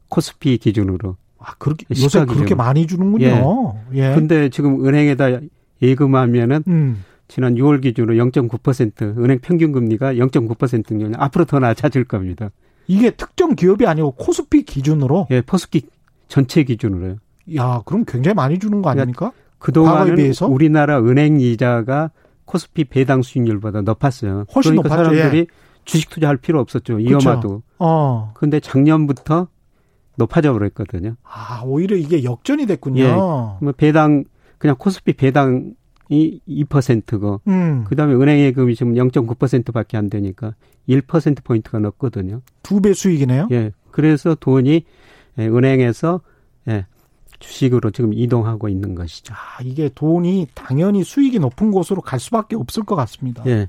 코스피 기준으로. 아, 그렇게 요새 그렇게 많이 주는군요. 예. 예. 근데 지금 은행에다 예금하면은. 지난 6월 기준으로 0.9%, 은행 평균 금리가 0.9%는 앞으로 더 낮아질 겁니다. 이게 특정 기업이 아니고 코스피 기준으로? 예, 코스피 전체 기준으로요. 야, 그럼 굉장히 많이 주는 거 아닙니까? 그동안은 우리나라 은행 이자가 코스피 배당 수익률보다 높았어요. 훨씬 그러니까 높았죠. 사람들이 예. 주식 투자할 필요 없었죠. 위험하도. 그런데 작년부터 높아져 버렸거든요. 아, 오히려 이게 역전이 됐군요. 예, 배당, 그냥 코스피 배당. 이 2%고 그다음에 은행 예금이 지금 0.9%밖에 안 되니까 1%포인트가 높거든요. 2배 수익이네요. 예. 그래서 돈이 은행에서 예, 주식으로 지금 이동하고 있는 것이죠. 아, 이게 돈이 당연히 수익이 높은 곳으로 갈 수밖에 없을 것 같습니다. 예.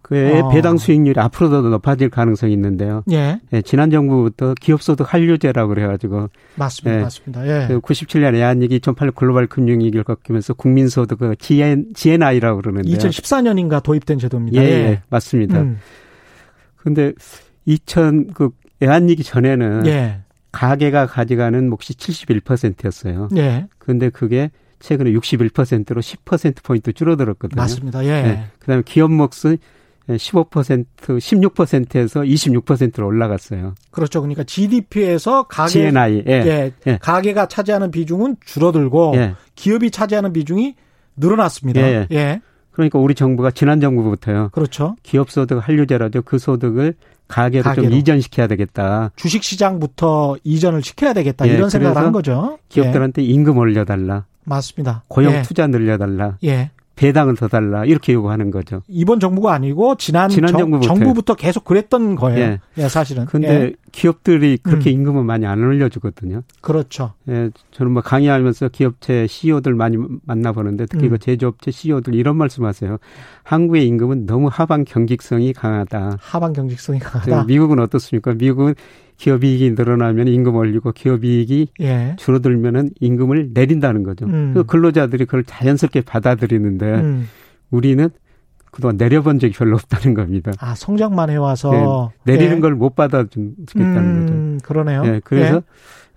그의 배당 수익률이 앞으로도 높아질 가능성이 있는데요. 예. 예. 지난 정부부터 기업소득 한류제라고 그래가지고. 맞습니다. 예. 맞습니다. 예. 97년 애한이기 2008년 글로벌 금융위기를 겪으면서 국민소득 GNI라고 그러는데요. 2014년인가 도입된 제도입니다. 예. 예. 예. 맞습니다. 그런데 애한이기 전에는. 예. 가계가 가져가는 몫이 71%였어요. 예. 근데 그게 최근에 61%로 10%포인트 줄어들었거든요. 맞습니다. 예. 예. 그 다음에 기업 몫은 16%에서 26%로 올라갔어요. 그렇죠. 그러니까 GDP에서 가계 GNI, 예, 예. 가계가 차지하는 비중은 줄어들고 예. 기업이 차지하는 비중이 늘어났습니다. 예. 예. 그러니까 우리 정부가 지난 정부부터요. 그렇죠. 기업 소득 한류제라도 그 소득을 가계로 좀 이전시켜야 되겠다. 주식 시장부터 이전을 시켜야 되겠다. 예. 이런 생각을 한 거죠. 기업들한테 예. 임금 올려달라. 맞습니다. 고용 예. 투자 늘려달라. 예. 배당을 더 달라 이렇게 요구하는 거죠. 이번 정부가 아니고 지난 정부부터 계속 그랬던 거예요. 예, 예 사실은. 그런데 예. 기업들이 그렇게 임금을 많이 안 올려주거든요. 그렇죠. 예, 저는 뭐 강의하면서 기업체 CEO들 많이 만나보는데 특히 그 제조업체 CEO들 이런 말씀하세요. 한국의 임금은 너무 하방 경직성이 강하다. 하방 경직성이 강하다. 미국은 어떻습니까? 미국은 기업이익이 늘어나면 임금 올리고 기업이익이 예. 줄어들면 임금을 내린다는 거죠. 그 근로자들이 그걸 자연스럽게 받아들이는데 우리는 그동안 내려본 적이 별로 없다는 겁니다. 아, 성장만 해와서. 네, 내리는 예. 걸 못 받아주겠다는 거죠. 그러네요. 네, 그래서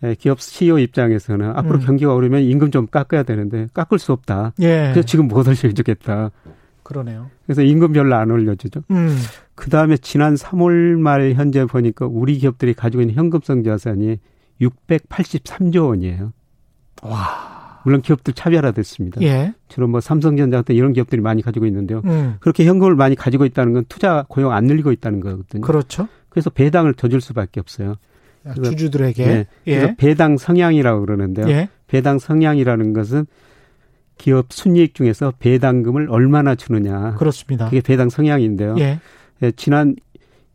예. 기업 CEO 입장에서는 앞으로 경기가 오르면 임금 좀 깎아야 되는데 깎을 수 없다. 예. 그래서 지금 못 올려주겠다. 그러네요. 그래서 임금 별로 안 올려주죠. 그다음에 지난 3월 말 현재 보니까 우리 기업들이 가지고 있는 현금성 자산이 683조 원이에요. 와. 물론 기업들 차별화됐습니다. 예. 주로 뭐 삼성전자 같은 이런 기업들이 많이 가지고 있는데요. 그렇게 현금을 많이 가지고 있다는 건 투자 고용 안 늘리고 있다는 거거든요. 그렇죠. 그래서 배당을 더 줄 수밖에 없어요. 야, 주주들에게. 네. 예. 그래서 배당 성향이라고 그러는데요. 예. 배당 성향이라는 것은 기업 순이익 중에서 배당금을 얼마나 주느냐. 그렇습니다. 그게 배당 성향인데요. 예. 예, 지난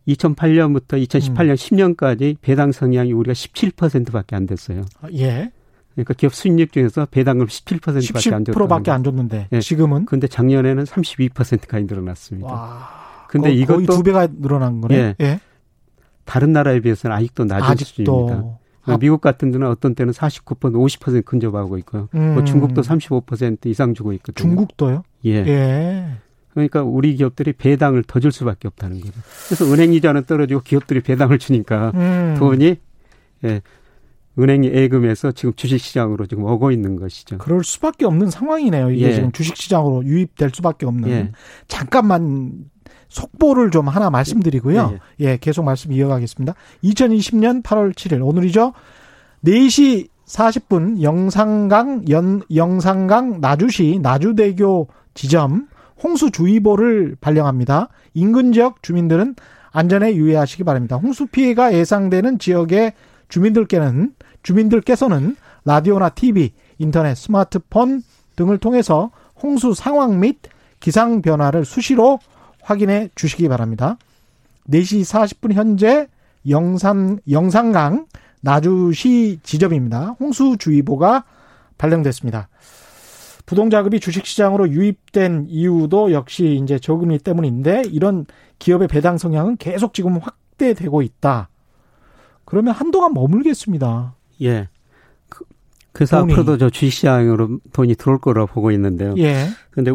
2008년부터 2018년 10년까지 배당 성향이 우리가 17%밖에 안 됐어요. 예. 그러니까 기업 순이익 중에서 배당금 17%밖에 안 줬다. 17%밖에 안 줬는데 예. 지금은? 그런데 작년에는 32%까지 늘어났습니다. 와. 근데 이것도 거의 2배가 늘어난 거네요. 예. 예. 다른 나라에 비해서는 아직도 낮은 수준입니다. 미국 같은 데는 어떤 때는 49%, 50% 근접하고 있고요. 뭐 중국도 35% 이상 주고 있거든요. 중국도요? 예. 예. 그러니까 우리 기업들이 배당을 더 줄 수밖에 없다는 거죠. 그래서 은행 이자는 떨어지고 기업들이 배당을 주니까 돈이 예, 은행 예금에서 지금 주식시장으로 지금 오고 있는 것이죠. 그럴 수밖에 없는 상황이네요. 이게 예. 지금 주식시장으로 유입될 수밖에 없는. 예. 잠깐만. 속보를 좀 하나 말씀드리고요. 예, 예. 예, 계속 말씀 이어가겠습니다. 2020년 8월 7일 오늘이죠. 4시 40분 영산강 나주대교 지점 홍수주의보를 발령합니다. 인근 지역 주민들은 안전에 유의하시기 바랍니다. 홍수 피해가 예상되는 지역의 주민들께서는 라디오나 TV, 인터넷, 스마트폰 등을 통해서 홍수 상황 및 기상 변화를 수시로 확인해 주시기 바랍니다. 4시 40분 현재 영산강 나주시 지점입니다. 홍수주의보가 발령됐습니다. 부동자금이 주식시장으로 유입된 이유도 역시 이제 저금리 때문인데 이런 기업의 배당 성향은 계속 지금 확대되고 있다. 그러면 한동안 머물겠습니다. 예. 그래서 돈이. 앞으로도 저 주식시장으로 돈이 들어올 거라고 보고 있는데요. 예. 그런데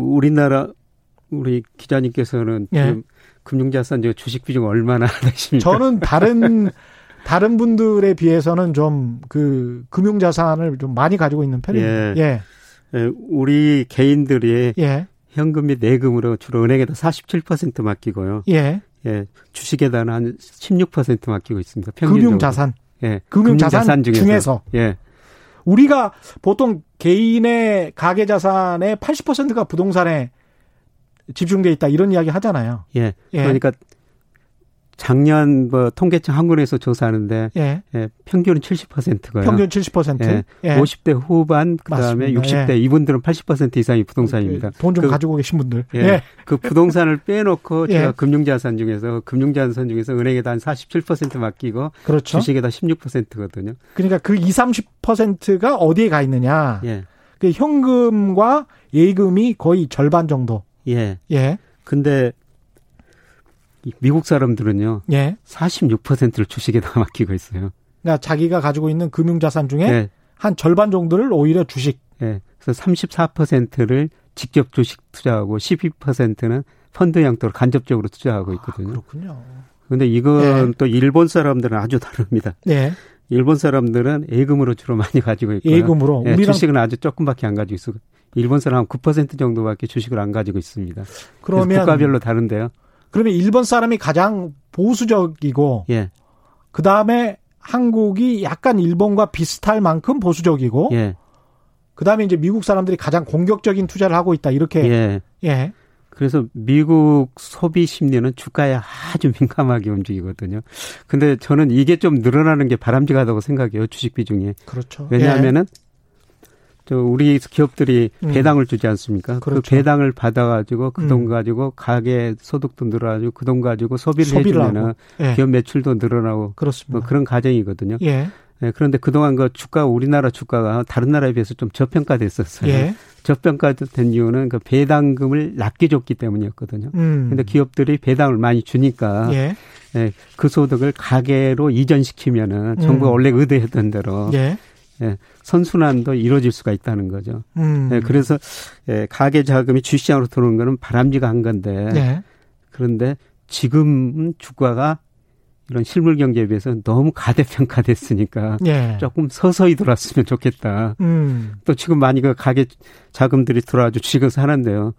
우리 기자님께서는 예. 지금 금융자산 주식 비중 얼마나 되십니까? 저는 다른 분들에 비해서는 좀 그 금융자산을 좀 많이 가지고 있는 편입니다. 예. 예. 우리 개인들이 예. 현금 및 예금으로 주로 은행에다 47% 맡기고요. 예. 예. 주식에다는 한 16% 맡기고 있습니다. 평균적으로. 금융자산. 예. 금융자산 중에서. 예. 우리가 보통 개인의 가계 자산의 80%가 부동산에 집중돼 있다 이런 이야기 하잖아요. 예. 예. 그러니까 작년 뭐 통계청 한군에서 조사하는데 예. 예, 평균은 70%고요. 평균 70%. 예. 예. 50대 후반 그다음에 맞습니다. 60대 예. 이분들은 80% 이상이 부동산입니다. 돈 좀 가지고 계신 분들. 예. 예. 그 부동산을 빼놓고 제가 예. 금융자산 중에서 은행에다 한 47% 맡기고 그렇죠. 주식에다 16%거든요. 그러니까 그 30%가 어디에 가 있느냐. 예. 그 현금과 예금이 거의 절반 정도. 예. 예. 근데, 미국 사람들은요. 예. 46%를 주식에다 맡기고 있어요. 그러니까 자기가 가지고 있는 금융자산 중에 예. 한 절반 정도를 오히려 주식. 예. 그래서 34%를 직접 주식 투자하고 12%는 펀드 형태로 간접적으로 투자하고 있거든요. 아, 그렇군요. 근데 이건 예. 또 일본 사람들은 아주 다릅니다. 예. 일본 사람들은 예금으로 주로 많이 가지고 있고요. 예금으로. 예, 주식은 아주 조금밖에 안 가지고 있어요. 일본 사람은 9% 정도밖에 주식을 안 가지고 있습니다. 그러면 국가별로 다른데요. 그러면 일본 사람이 가장 보수적이고 예. 그다음에 한국이 약간 일본과 비슷할 만큼 보수적이고 예. 그다음에 이제 미국 사람들이 가장 공격적인 투자를 하고 있다. 이렇게 예. 예. 그래서 미국 소비 심리는 주가에 아주 민감하게 움직이거든요. 근데 저는 이게 좀 늘어나는 게 바람직하다고 생각해요. 주식 비중에. 그렇죠. 왜냐하면은 예. 저 우리 기업들이 배당을 주지 않습니까? 그렇죠. 그 배당을 받아가지고 그 돈 가지고 가계 소득도 늘어나고 그 돈 가지고 소비를 해주면은 예. 기업 매출도 늘어나고 그렇습니다. 뭐 그런 과정이거든요. 예. 네, 그런데 그동안 그 주가 우리나라 주가가 다른 나라에 비해서 좀 저평가됐었어요. 예. 저평가된 이유는 그 배당금을 낮게 줬기 때문이었거든요. 그런데 기업들이 배당을 많이 주니까 예. 네, 그 소득을 가계로 이전시키면은 정부가 원래 의도했던 대로 예. 예, 선순환도 이루어질 수가 있다는 거죠. 예, 그래서 예, 가계 자금이 주시장으로 들어오는 거는 바람직한 건데 예. 그런데 지금 주가가 이런 실물 경제에 비해서 너무 과대평가됐으니까 예. 조금 서서히 들어왔으면 좋겠다. 또 지금 많이 그 가계 자금들이 들어와서 주식을 사는데요.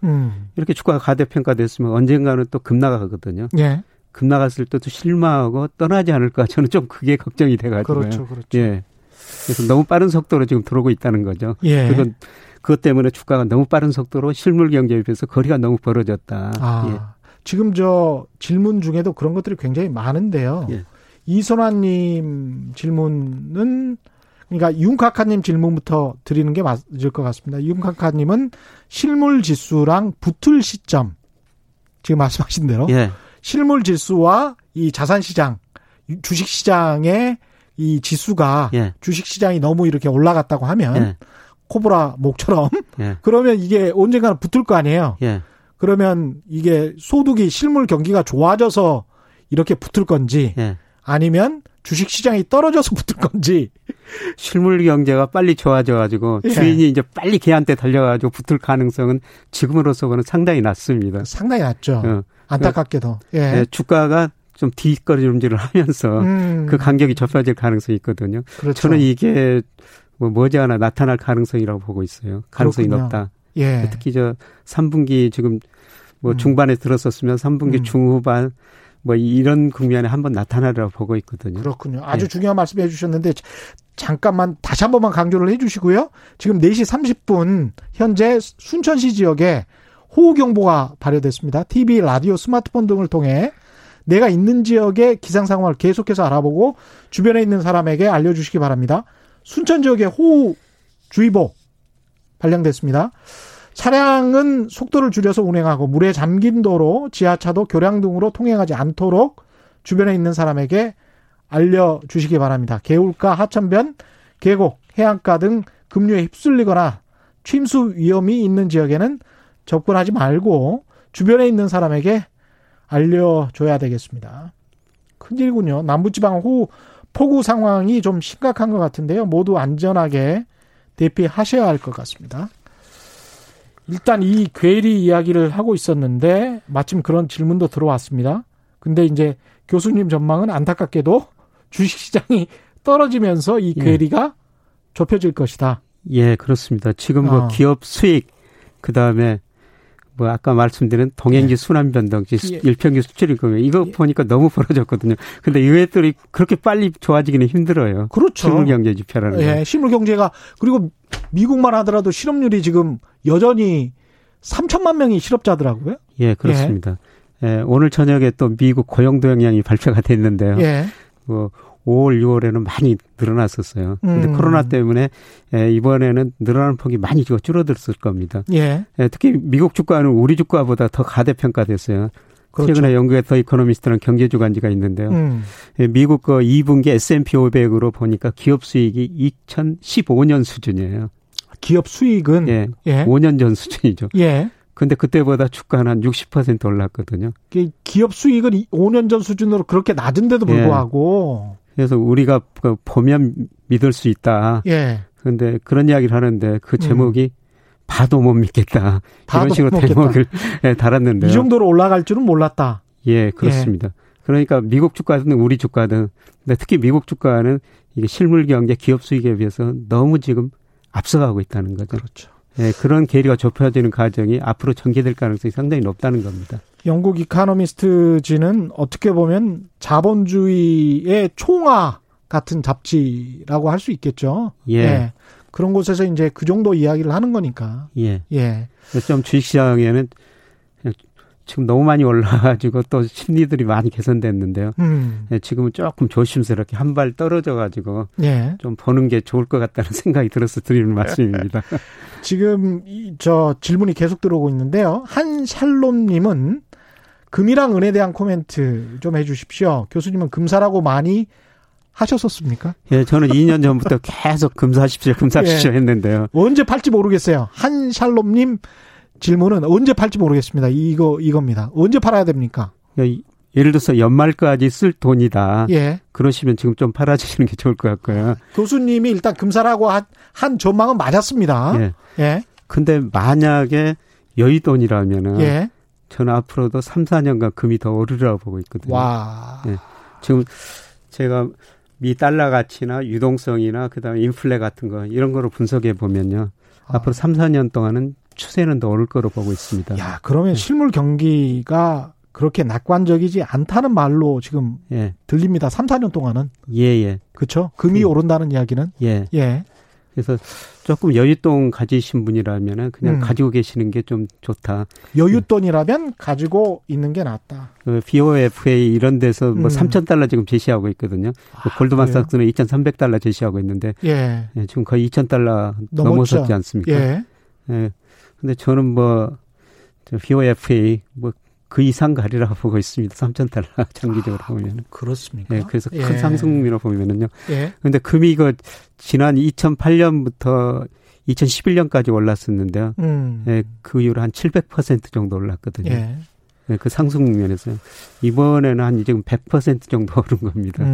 이렇게 주가가 과대평가됐으면 언젠가는 또 급락하거든요. 예. 급락했을 때도 실망하고 떠나지 않을까 저는 좀 그게 걱정이 돼가지고요. 그렇죠, 그렇죠. 예. 그래서 너무 빠른 속도로 지금 들어오고 있다는 거죠. 예. 그것 때문에 주가가 너무 빠른 속도로 실물 경제에 비해서 거리가 너무 벌어졌다. 아. 예. 지금 저 질문 중에도 그런 것들이 굉장히 많은데요. 예. 이선화님 질문은 그러니까 융카카님 질문부터 드리는 게 맞을 것 같습니다. 융카카님은 실물 지수랑 붙을 시점 지금 말씀하신 대로 예. 실물 지수와 이 자산시장, 주식시장의 이 지수가 예. 주식시장이 너무 이렇게 올라갔다고 하면 예. 코브라 목처럼 예. 그러면 이게 언젠가는 붙을 거 아니에요. 예. 그러면 이게 소득이 실물 경기가 좋아져서 이렇게 붙을 건지 예. 아니면 주식시장이 떨어져서 붙을 건지. 실물 경제가 빨리 좋아져가지고 예. 주인이 이제 빨리 개한테 달려가지고 붙을 가능성은 지금으로서는 상당히 낮습니다. 상당히 낮죠. 안타깝게도. 예. 예, 주가가 좀 뒷걸음 움직임을 하면서 그 간격이 좁혀질 가능성이 있거든요. 그렇죠. 저는 이게 뭐 머지않아 나타날 가능성이라고 보고 있어요. 가능성이 그렇군요. 높다. 예. 특히 저 3분기 지금 뭐 중반에 들었었으면 3분기 중후반 뭐 이런 국면에 한번 나타나라고 보고 있거든요. 그렇군요. 아주 예. 중요한 말씀해 주셨는데 잠깐만 다시 한 번만 강조를 해 주시고요. 지금 4시 30분 현재 순천시 지역에 호우경보가 발효됐습니다. TV, 라디오, 스마트폰 등을 통해 내가 있는 지역의 기상상황을 계속해서 알아보고 주변에 있는 사람에게 알려주시기 바랍니다. 순천 지역에 호우주의보 발령됐습니다. 차량은 속도를 줄여서 운행하고 물에 잠긴 도로, 지하차도, 교량 등으로 통행하지 않도록 주변에 있는 사람에게 알려주시기 바랍니다. 개울가, 하천변, 계곡, 해안가 등 급류에 휩쓸리거나 침수 위험이 있는 지역에는 접근하지 말고 주변에 있는 사람에게 알려줘야 되겠습니다. 큰일이군요. 남부지방 호우 폭우 상황이 좀 심각한 것 같은데요. 모두 안전하게 대피하셔야 할 것 같습니다. 일단 이 괴리 이야기를 하고 있었는데 마침 그런 질문도 들어왔습니다. 근데 이제 교수님 전망은 안타깝게도 주식시장이 떨어지면서 이 괴리가 예. 좁혀질 것이다. 예, 그렇습니다. 지금 뭐 기업 수익 그다음에 뭐 아까 말씀드린 동행지 예. 순환변동지 예. 일평균 수출입금 이거 예. 보니까 너무 벌어졌거든요. 그런데 이외들이 그렇게 빨리 좋아지기는 힘들어요. 그렇죠. 실물경제 지표라는 거. 예, 실물경제가 그리고 미국만 하더라도 실업률이 지금 여전히 3천만 명이 실업자더라고요. 예, 그렇습니다. 예. 예, 오늘 저녁에 또 미국 고용동향이 발표가 됐는데요. 예. 뭐 5월, 6월에는 많이 늘어났었어요. 그런데 코로나 때문에 이번에는 늘어나는 폭이 많이 줄어들었을 겁니다. 예. 특히 미국 주가는 우리 주가보다 더 과대평가됐어요. 그렇죠. 최근에 영국의 더 이코노미스트라는 경제주간지가 있는데요. 미국 그 2분기 S&P 500으로 보니까 기업 수익이 2015년 수준이에요. 기업 수익은? 예, 예. 5년 전 수준이죠. 예. 근데 그때보다 주가는 한 60% 올랐거든요. 기업 수익은 5년 전 수준으로 그렇게 낮은데도 불구하고. 예. 그래서 우리가 보면 믿을 수 있다. 예. 그런데 그런 이야기를 하는데 그 제목이 봐도 못 믿겠다. 봐도 이런 식으로 못 대목을 네, 달았는데요. 이 정도로 올라갈 줄은 몰랐다. 예, 그렇습니다. 예. 그러니까 미국 주가든 우리 주가든 근데 특히 미국 주가는 이게 실물 경제 기업 수익에 비해서 너무 지금 앞서가고 있다는 거죠. 그렇죠. 예, 그런 괴리가 좁혀지는 과정이 앞으로 전개될 가능성이 상당히 높다는 겁니다. 영국 이코노미스트지는 어떻게 보면 자본주의의 총아 같은 잡지라고 할 수 있겠죠. 예. 예. 그런 곳에서 이제 그 정도 이야기를 하는 거니까. 예. 예. 그래서 좀 주식시장에는 지금 너무 많이 올라가지고 또 심리들이 많이 개선됐는데요. 예, 지금은 조금 조심스럽게 한 발 떨어져가지고 예. 좀 보는 게 좋을 것 같다는 생각이 들어서 드리는 말씀입니다. 지금 저 질문이 계속 들어오고 있는데요. 한샬롬님은 금이랑 은에 대한 코멘트 좀 해주십시오. 교수님은 금사라고 많이 하셨었습니까? 예, 저는 2년 전부터 계속 금사십시오 예. 했는데요. 언제 팔지 모르겠어요. 한샬롬님. 질문은 언제 팔지 모르겠습니다. 이겁니다. 언제 팔아야 됩니까? 예를 들어서 연말까지 쓸 돈이다. 예. 그러시면 지금 좀 팔아주시는 게 좋을 것 같고요. 교수님이 일단 금사라고 한 전망은 맞았습니다. 예. 예. 근데 만약에 여의돈이라면은 예. 저는 앞으로도 3, 4년간 금이 더 오르라고 보고 있거든요. 와. 예. 지금 제가 미 달러 가치나 유동성이나 그다음에 인플레 같은 거 이런 거로 분석해 보면요. 앞으로 3, 4년 동안은 추세는 더 오를 거로 보고 있습니다. 야, 그러면 예. 실물 경기가 그렇게 낙관적이지 않다는 말로 지금 예. 들립니다. 3, 4년 동안은. 예예. 그렇죠? 금이 오른다는 이야기는. 예. 예. 그래서 조금 여윳돈 가지신 분이라면 그냥 가지고 계시는 게 좀 좋다. 여윳돈이라면 가지고 있는 게 낫다. 그 BOFA 이런 데서 뭐 $3,000 지금 제시하고 있거든요. 아, 골드만삭스는 $2,300 제시하고 있는데 예. 예, 지금 거의 $2,000 넘어섰지 않습니까? 예. 예. 근데 저는 뭐, BOFA, 뭐, 그 이상 가리라고 보고 있습니다. $3,000, 장기적으로 보면. 그렇습니까? 예, 그래서 예. 큰 상승률로 보면은요. 예. 근데 금이 이거, 지난 2008년부터 2011년까지 올랐었는데요. 예, 그 이후로 한 700% 정도 올랐거든요. 예. 예, 그 상승 면에서요. 이번에는 한 지금 100% 정도 오른 겁니다.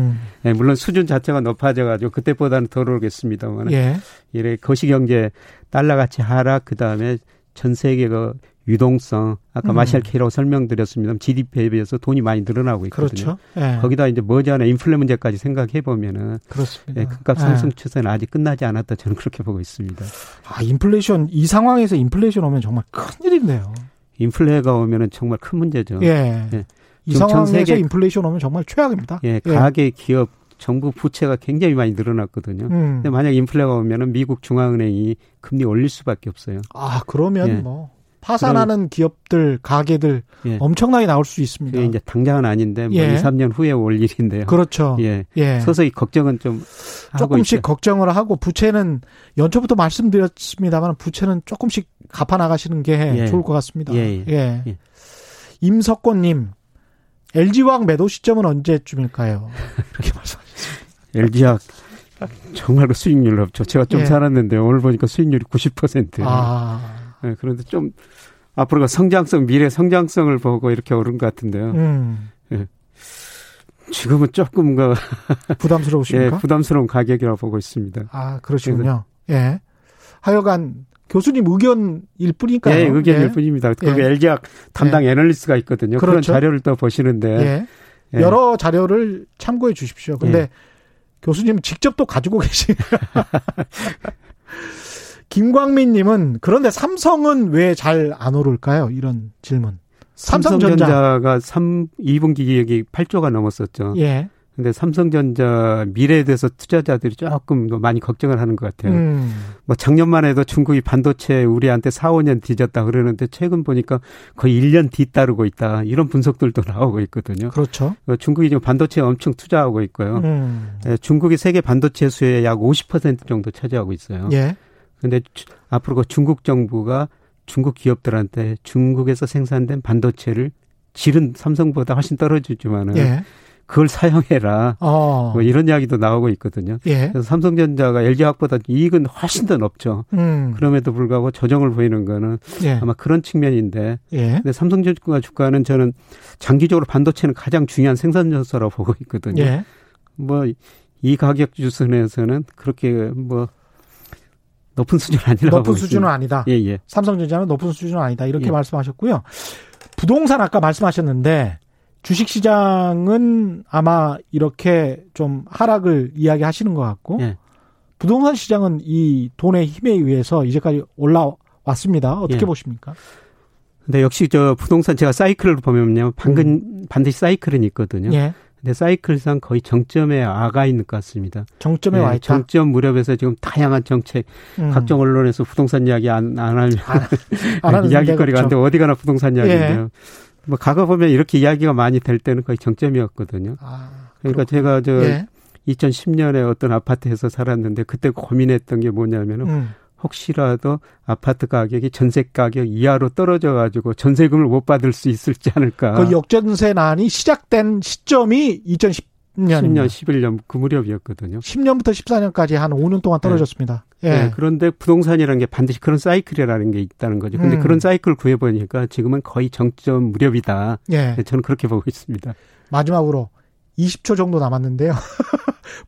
예, 물론 수준 자체가 높아져가지고 그때보다는 덜 오르겠습니다만. 예. 이래 거시경제, 달러 가치 하락, 그 다음에 전 세계가 유동성, 아까 마샬 케이라고 설명드렸습니다. GDP에 비해서 돈이 많이 늘어나고 있거든요. 그렇죠. 예. 거기다 이제 머지않아 인플레 문제까지 생각해 보면은. 그렇습니다. 예, 금값 상승 추세는 아직 끝나지 않았다. 저는 그렇게 보고 있습니다. 아, 인플레이션, 이 상황에서 인플레이션 오면 정말 큰일인데요. 인플레가 오면은 정말 큰 문제죠. 예. 예. 이 상황에서 전 세계, 인플레이션 오면 정말 최악입니다. 예, 가계, 기업, 정부 부채가 굉장히 많이 늘어났거든요. 근데 만약 인플레가 오면은 미국 중앙은행이 금리 올릴 수밖에 없어요. 아, 그러면 예. 뭐 파산하는 기업들, 가게들 예. 엄청나게 나올 수 있습니다. 예, 이제 당장은 아닌데 뭐 예. 2, 3년 후에 올 일인데요. 그렇죠. 예. 예. 서서히 걱정은 좀 조금씩 하고 걱정을 하고 부채는 연초부터 말씀드렸습니다만 부채는 조금씩 갚아 나가시는 게 예. 좋을 것 같습니다. 예. 예. 예. 임석권 님. LG화학 매도 시점은 언제쯤일까요? 이렇게 말씀하셨습니다. LG화학 정말로 수익률 없죠. 제가 좀 예. 살았는데 오늘 보니까 수익률이 90%예요. 아. 네, 그런데 좀 앞으로가 성장성, 미래 성장성을 보고 이렇게 오른 것 같은데요. 네. 지금은 조금 부담스러우십니까? 예, 부담스러운 가격이라고 보고 있습니다. 아, 그러시군요. 예. 하여간 교수님 의견일 뿐이니까요. 예, 의견일 예. 뿐입니다. 그리고 예. LG학 담당 예. 애널리스트가 있거든요. 그렇죠. 그런 자료를 또 보시는데 예. 예. 여러 자료를 참고해 주십시오. 근데 예. 교수님 직접 또 가지고 계시네요. 김광민 님은 그런데 삼성은 왜 잘 안 오를까요? 이런 질문. 삼성전자가 2분기 기업이 8조가 넘었었죠. 예. 근데 삼성전자 미래에 대해서 투자자들이 조금 많이 걱정을 하는 것 같아요. 뭐 작년만 해도 중국이 반도체 우리한테 4, 5년 뒤졌다 그러는데 최근 보니까 거의 1년 뒤따르고 있다. 이런 분석들도 나오고 있거든요. 그렇죠. 중국이 지금 반도체에 엄청 투자하고 있고요. 예, 중국이 세계 반도체 수의 약 50% 정도 차지하고 있어요. 예. 근데 앞으로 중국 정부가 중국 기업들한테 중국에서 생산된 반도체를 질은 삼성보다 훨씬 떨어지지만은 예. 그걸 사용해라. 뭐 이런 이야기도 나오고 있거든요. 예. 그래서 삼성전자가 LG화학보다 이익은 훨씬 더 높죠. 그럼에도 불구하고 저정을 보이는 거는 예. 아마 그런 측면인데 예. 근데 삼성전자 주가는 저는 장기적으로 반도체는 가장 중요한 생산 요소라고 보고 있거든요. 예. 뭐 이 가격 주선에서는 그렇게 뭐 높은 수준은 아니라고. 높은 수준은 아니다. 예, 예. 삼성전자는 높은 수준은 아니다. 이렇게 예. 말씀하셨고요. 부동산 아까 말씀하셨는데 주식시장은 아마 이렇게 좀 하락을 이야기하시는 것 같고 예. 부동산 시장은 이 돈의 힘에 의해서 이제까지 왔습니다. 어떻게 보십니까? 네, 역시 저 부동산 제가 사이클을 보면요, 반드시 사이클은 있거든요. 예. 근데 사이클상 거의 정점에 와가 있는 것 같습니다. 정점에 와 있다. 정점 무렵에서 지금 다양한 정책, 각종 언론에서 부동산 이야기 안 하는 이야기거리가 안 되고 어디 가나 부동산 이야기인데요. 예. 뭐 과거 보면 이렇게 이야기가 많이 될 때는 거의 정점이었거든요. 아, 그러니까 제가 저 2010년에 어떤 아파트에서 살았는데 그때 고민했던 게 뭐냐면은 혹시라도 아파트 가격이 전세 가격 이하로 떨어져가지고 전세금을 못 받을 수 있을지 않을까. 그 역전세난이 시작된 시점이 2010년, 11년 그 무렵이었거든요. 10년부터 14년까지 한 5년 동안 떨어졌습니다. 네. 예. 네, 그런데 부동산이라는 게 반드시 그런 사이클이라는 게 있다는 거죠. 그런데 그런 사이클을 구해보니까 지금은 거의 정점 무렵이다. 예. 네, 저는 그렇게 보고 있습니다. 마지막으로 20초 정도 남았는데요.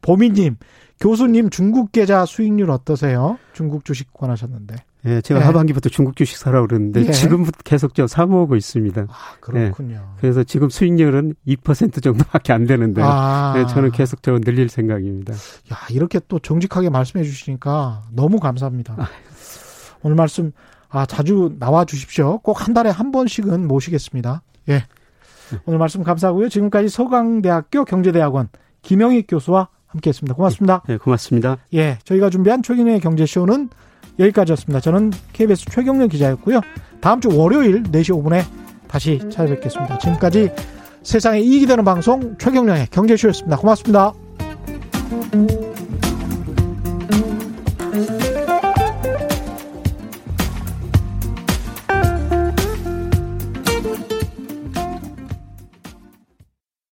보미님, 교수님 중국 계좌 수익률 어떠세요? 중국 주식 권하셨는데. 예, 제가 하반기부터 중국 주식 사라고 그랬는데 지금부터 계속 좀 사모으고 있습니다. 아, 그렇군요. 예, 그래서 지금 수익률은 2% 정도밖에 안 되는데 예, 저는 계속 저 늘릴 생각입니다. 야, 이렇게 또 정직하게 말씀해 주시니까 너무 감사합니다. 오늘 말씀 자주 나와 주십시오. 꼭 한 달에 한 번씩은 모시겠습니다. 예. 오늘 말씀 감사하고요. 지금까지 서강대학교 경제대학원 김영익 교수와 함께했습니다. 고맙습니다. 네, 고맙습니다. 예, 저희가 준비한 최경영의 경제쇼는 여기까지였습니다. 저는 KBS 최경영 기자였고요. 다음 주 월요일 4시 5분에 다시 찾아뵙겠습니다. 지금까지 세상에 이익이 되는 방송 최경영의 경제쇼였습니다. 고맙습니다.